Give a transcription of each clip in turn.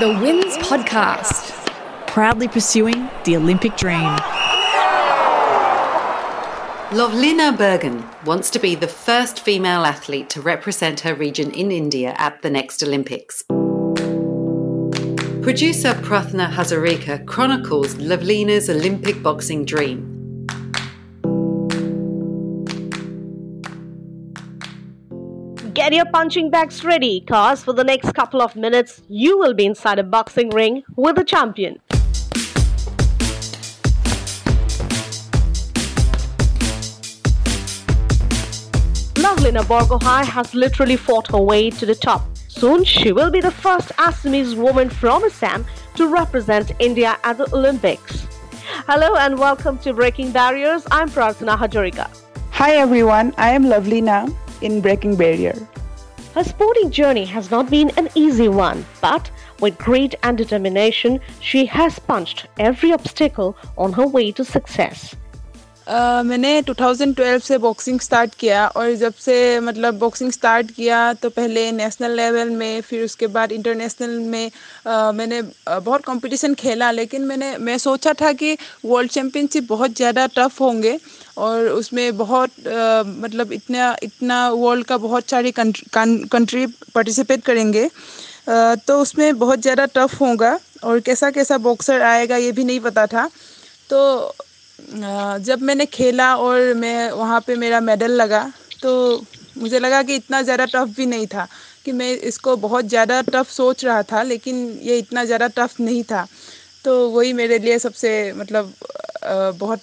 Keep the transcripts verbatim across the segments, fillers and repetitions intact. The WINS Podcast. Proudly pursuing the Olympic dream. Lovlina Borgohain wants to be the first female athlete to represent her region in India at the next Olympics. Producer Prarthana Hazarika chronicles Lovlina's Olympic boxing dream. Get your punching bags ready, cause for the next couple of minutes, you will be inside a boxing ring with a champion. Lovlina Borgohain has literally fought her way to the top. Soon, she will be the first Assamese woman from Assam to represent India at the Olympics. Hello and welcome to Breaking Barriers. I'm Prarthana Hazarika. Hi everyone, I am Lovlina in Breaking Barriers. Her sporting journey has not been an easy one, but with grit and determination, she has punched every obstacle on her way to success. मैंने twenty twelve से boxing start किया और जब से मतलब boxing start किया तो पहले नेशनल लेवल में फिर उसके बाद इंटरनेशनल में मैंने बहुत कंपटीशन खेला, लेकिन मैंने मैं सोचा था कि वर्ल्ड चैम्पियनशिप बहुत ज़्यादा टफ होंगे और उसमें बहुत मतलब इतना इतना वर्ल्ड का बहुत सारी कंट्री पार्टिसिपेट करेंगे तो उसमें बहुत ज़्यादा टफ होगा और कैसा कैसा बॉक्सर आएगा ये भी नहीं पता था। तो जब मैंने खेला और मैं वहाँ पे मेरा मेडल लगा तो मुझे लगा कि इतना ज़्यादा टफ भी नहीं था, कि मैं इसको बहुत ज़्यादा टफ सोच रहा था लेकिन ये इतना ज़्यादा टफ नहीं था। तो वही मेरे लिए सबसे मतलब बहुत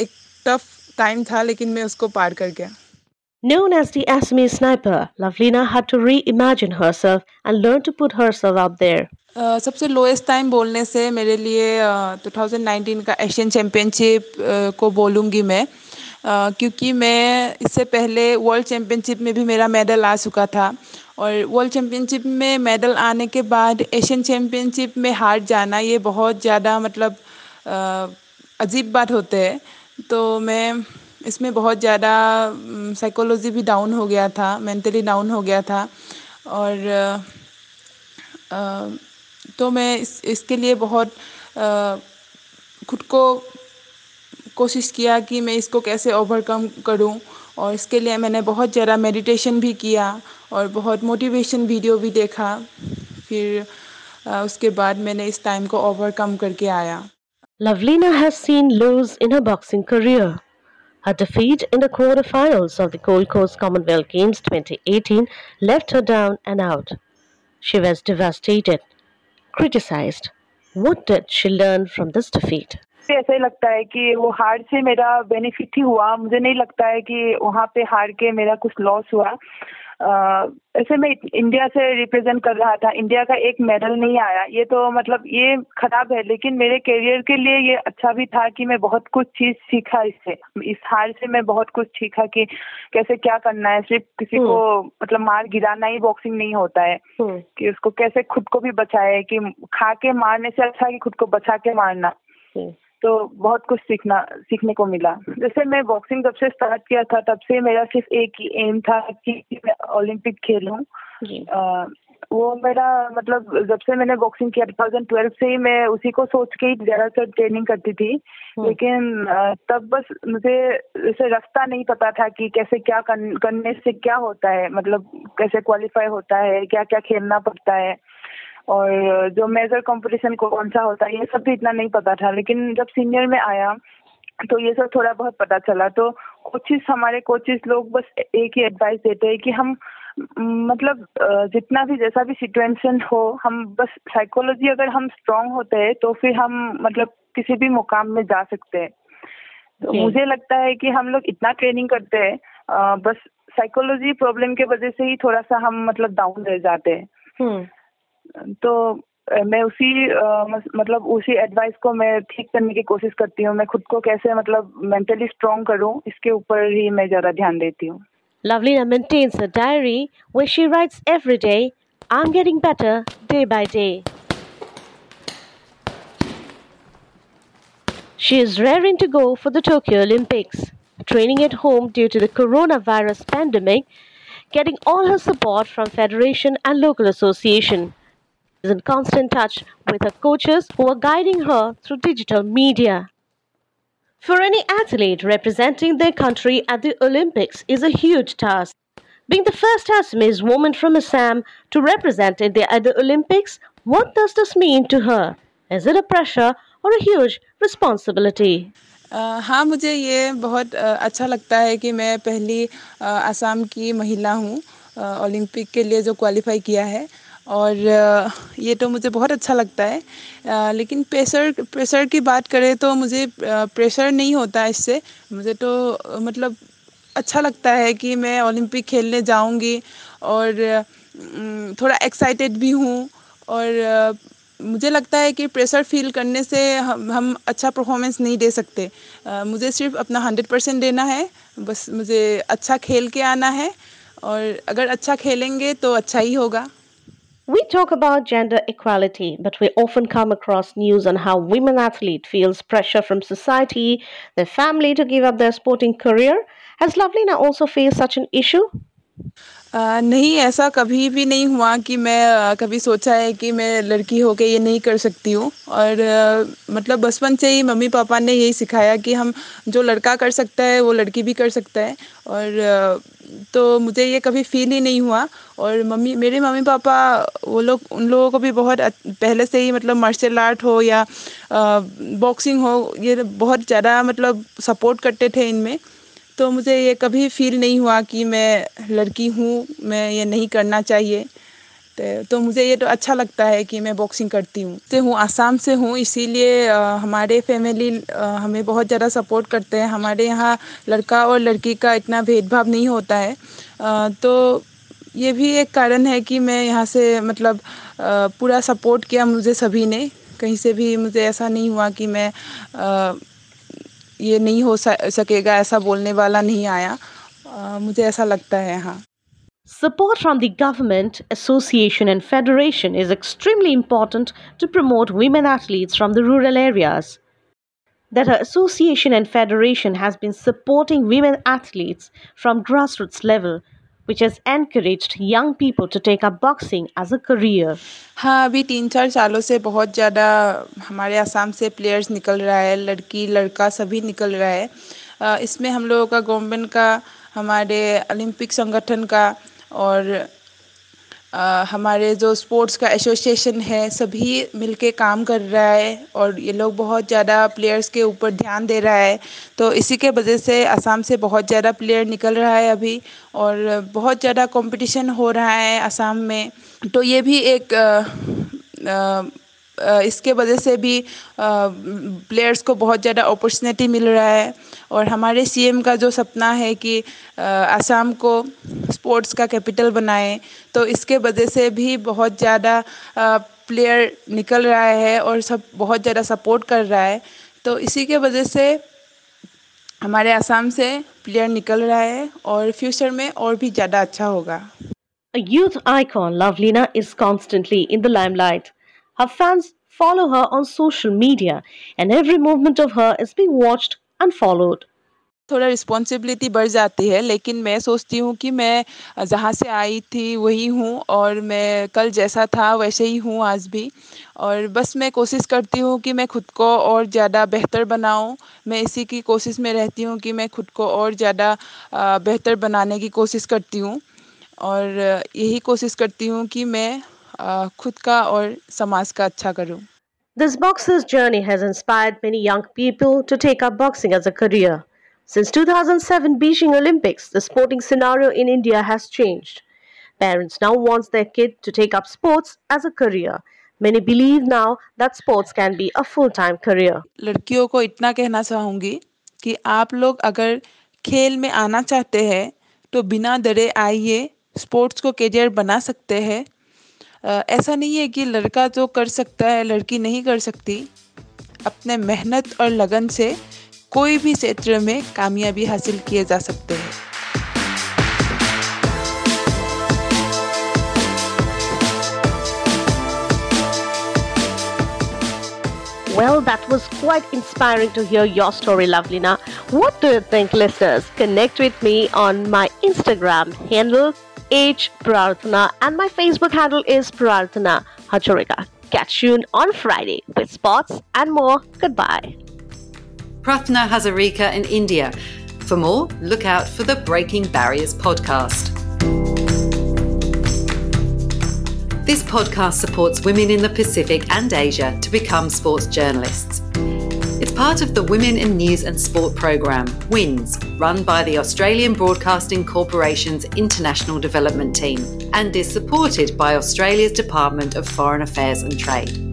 एक टफ टाइम था, लेकिन मैं उसको पार कर गया। Known as the Assamese sniper, Lovlina had to reimagine herself and learn to put herself out there. Uh, सबसे lowest time बोलने से मेरे लिए uh, twenty nineteen का एशियन चैम्पियनशिप uh, को बोलूँगी मैं, uh, क्योंकि मैं इससे पहले वर्ल्ड चैम्पियनशिप में भी मेरा मेडल आ चुका था और वर्ल्ड चैम्पियनशिप में मेडल आने के बाद एशियन चैम्पियनशिप में हार जाना ये बहुत ज़्यादा मतलब uh, अजीब बात होते है। तो मैं इसमें बहुत ज़्यादा साइकोलॉजी भी डाउन हो गया था, मेंटली डाउन हो गया था और आ, आ, तो मैं इस, इसके लिए बहुत आ, खुद को कोशिश किया कि मैं इसको कैसे ओवरकम करूं और इसके लिए मैंने बहुत ज़्यादा मेडिटेशन भी किया और बहुत मोटिवेशन वीडियो भी देखा। फिर आ, उसके बाद मैंने इस टाइम को ओवरकम करके आया। Lovlina has seen lows in her boxing career. Her defeat in the quarterfinals of the Gold Coast Commonwealth Games twenty eighteen left her down and out. She was devastated, criticized. What did she learn from this defeat? ऐसा ही लगता है कि वो हार से मेरा benefit ही हुआ, मुझे नहीं लगता है कि वहाँ पे हार के मेरा कुछ लॉस हुआ। ऐसे मैं इंडिया से रिप्रेजेंट कर रहा था, इंडिया का एक मेडल नहीं आया, ये तो मतलब ये खराब है, लेकिन मेरे करियर के लिए ये अच्छा भी था कि मैं बहुत कुछ चीज सीखा इससे। इस हार से मैं बहुत कुछ सीखा कि कैसे क्या करना है, सिर्फ किसी को मतलब मार गिराना ही बॉक्सिंग नहीं होता है, कि उसको कैसे खुद को भी बचाए, कि खा के मारने से अच्छा कि खुद को बचा के मारना। तो बहुत कुछ सीखना सीखने को मिला। जैसे मैं बॉक्सिंग जब से स्टार्ट किया था तब से मेरा सिर्फ एक ही एम था कि मैं ओलंपिक खेलूं। वो मेरा मतलब जब से मैंने बॉक्सिंग किया twenty twelve से ही मैं उसी को सोच के ही ज़्यादातर ट्रेनिंग करती थी, लेकिन तब बस मुझे जैसे रास्ता नहीं पता था कि कैसे क्या करने से क्या होता है, मतलब कैसे क्वालिफाई होता है, क्या क्या खेलना पड़ता है और जो मेजर कंपटीशन कौन सा होता है, ये सब भी इतना नहीं पता था। लेकिन जब सीनियर में आया तो ये सब थोड़ा बहुत पता चला। तो कोचिज हमारे कोचिज लोग बस एक ही एडवाइस देते हैं कि हम मतलब जितना भी जैसा भी सिचुएशन हो, हम बस साइकोलॉजी अगर हम स्ट्रांग होते हैं तो फिर हम मतलब किसी भी मुकाम में जा सकते हैं। तो मुझे लगता है कि हम लोग इतना ट्रेनिंग करते हैं, बस साइकोलॉजी प्रॉब्लम के वजह से ही थोड़ा सा हम मतलब डाउन रह जाते हैं। तो मैं उसी मतलब उसी एडवाइस को मैं ठीक करने की कोशिश करती हूँ। मैं खुद को कैसे मतलब मेंटली स्ट्रॉन्ग करूँ, इसके ऊपर ही मैं ज़्यादा ध्यान देती हूँ। Lovlina maintains a diary where she writes every day, I'm getting better day by day. She is raring to go for the Tokyo Olympics, training at home due to the coronavirus pandemic, getting all her support from federation and local association. is in constant touch with her coaches who are guiding her through digital media. For any athlete, representing their country at the Olympics is a huge task. Being the first Assamese woman from Assam to represent India at the Olympics, what does this mean to her? Is it a pressure or a huge responsibility? हाँ मुझे ये बहुत अच्छा लगता है कि मैं पहली असम की महिला हूँ ओलंपिक के लिए जो क्वालिफाई किया है और ये तो मुझे बहुत अच्छा लगता है लेकिन प्रेशर प्रेशर की बात करें तो मुझे प्रेशर नहीं होता है इससे मुझे तो मतलब अच्छा लगता है कि मैं ओलंपिक खेलने जाऊँगी और थोड़ा एक्साइटेड भी हूँ और मुझे लगता है कि प्रेशर फील करने से हम हम अच्छा परफॉर्मेंस नहीं दे सकते आ, मुझे सिर्फ अपना हंड्रेड परसेंट देना है बस मुझे अच्छा खेल के आना है और अगर अच्छा खेलेंगे तो अच्छा ही होगा. We talk about gender equality, but we often come across news on how women athlete feels pressure from society, their family to give up their sporting career. Has Lovlina also faced such an issue? Uh, नहीं ऐसा कभी भी नहीं हुआ कि मैं uh, कभी सोचा है कि मैं लड़की होके ये नहीं कर सकती हूँ और uh, मतलब बचपन से ही मम्मी पापा ने यही सिखाया कि हम जो लड़का कर सकता है वो लड़की भी कर सकता है और uh, तो मुझे ये कभी फील ही नहीं हुआ और मम्मी मेरे मम्मी पापा वो लोग उन लोगों को भी बहुत पहले से ही मतलब मार्शल आर्ट हो या बॉक्सिंग uh, हो ये बहुत ज़्यादा मतलब सपोर्ट करते थे इनमें तो मुझे ये कभी फील नहीं हुआ कि मैं लड़की हूँ मैं ये नहीं करना चाहिए तो मुझे ये तो अच्छा लगता है कि मैं बॉक्सिंग करती हूँ से हूँ आसाम से हूँ इसीलिए हमारे फैमिली हमें बहुत ज़्यादा सपोर्ट करते हैं हमारे यहाँ लड़का और लड़की का इतना भेदभाव नहीं होता है तो ये भी एक कारण है कि मैं यहाँ से मतलब पूरा सपोर्ट किया मुझे सभी ने कहीं से भी मुझे ऐसा नहीं हुआ कि मैं ये नहीं हो सकेगा ऐसा बोलने वाला नहीं आया मुझे ऐसा लगता है हाँ. Support from the government, association and federation is extremely important to promote women athletes from the rural areas. That her association and federation has been supporting women athletes from grassroots level, which has encouraged young people to take up boxing as a career. हाँ अभी तीन चार सालों से बहुत ज़्यादा हमारे आसाम से प्लेयर्स निकल रहा है लड़की लड़का सभी निकल रहा है इसमें हम लोगों का गवर्नमेंट का हमारे ओलंपिक संगठन का और हमारे जो स्पोर्ट्स का एसोसिएशन है सभी मिलके काम कर रहा है और ये लोग बहुत ज़्यादा प्लेयर्स के ऊपर ध्यान दे रहा है तो इसी के वजह से आसाम से बहुत ज़्यादा प्लेयर निकल रहा है अभी और बहुत ज़्यादा कंपटीशन हो रहा है आसाम में तो ये भी एक आ, आ, इसके वजह से भी प्लेयर्स को बहुत ज़्यादा अपॉर्चुनिटी मिल रहा है और हमारे सीएम का जो सपना है कि आसाम को स्पोर्ट्स का कैपिटल बनाए तो इसके वजह से भी बहुत ज़्यादा प्लेयर निकल रहा है और सब बहुत ज़्यादा सपोर्ट कर रहा है तो इसी के वजह से हमारे आसाम से प्लेयर निकल रहा है और फ्यूचर में और भी ज़्यादा अच्छा होगा. A youth icon, Lovlina is constantly in the limelight. Her fans follow her on social media and every movement of her is being watched and followed. थोड़ा रिस्पॉन्सिबिलिटी बढ़ जाती है लेकिन मैं सोचती हूँ कि मैं जहाँ से आई थी वही हूँ और मैं कल जैसा था वैसे ही हूँ आज भी और बस मैं कोशिश करती हूँ कि मैं खुद को और ज़्यादा बेहतर बनाऊँ मैं इसी की कोशिश में रहती हूँ कि मैं खुद को और ज़्यादा बेहतर बनाने की कोशिश करती हूँ और यही कोशिश करती हूँ कि मैं खुद का और समाज का अच्छा करूँ. This boxer's journey has inspired many young people to take up boxing as a career. Since two thousand seven Beijing Olympics, the sporting scenario in India has changed. Parents now want their kid to take up sports as a career. Many believe now that sports can be a full-time career. लड़कियों को इतना कहना चाहूँगी कि आप लोग अगर खेल में आना चाहते हैं तो बिना डरे आइए स्पोर्ट्स को करियर बना सकते हैं. ऐसा नहीं है कि लड़का तो कर सकता है लड़की नहीं कर सकती. अपने मेहनत और लगन से कोई भी क्षेत्र में कामयाबी हासिल किए जा सकते हैं. Well, that was quite inspiring to hear your story, Lovlina. What do you think, listeners? Connect with me on my Instagram handle H Prarthana and my Facebook handle is Prarthana. Hazarika. Catch you on Friday with sports and more. Goodbye. Prarthana Hazarika in India. For more, look out for the Breaking Barriers podcast. This podcast supports women in the Pacific and Asia to become sports journalists. It's part of the Women in News and Sport Program, WINS, run by the Australian Broadcasting Corporation's International Development Team and is supported by Australia's Department of Foreign Affairs and Trade.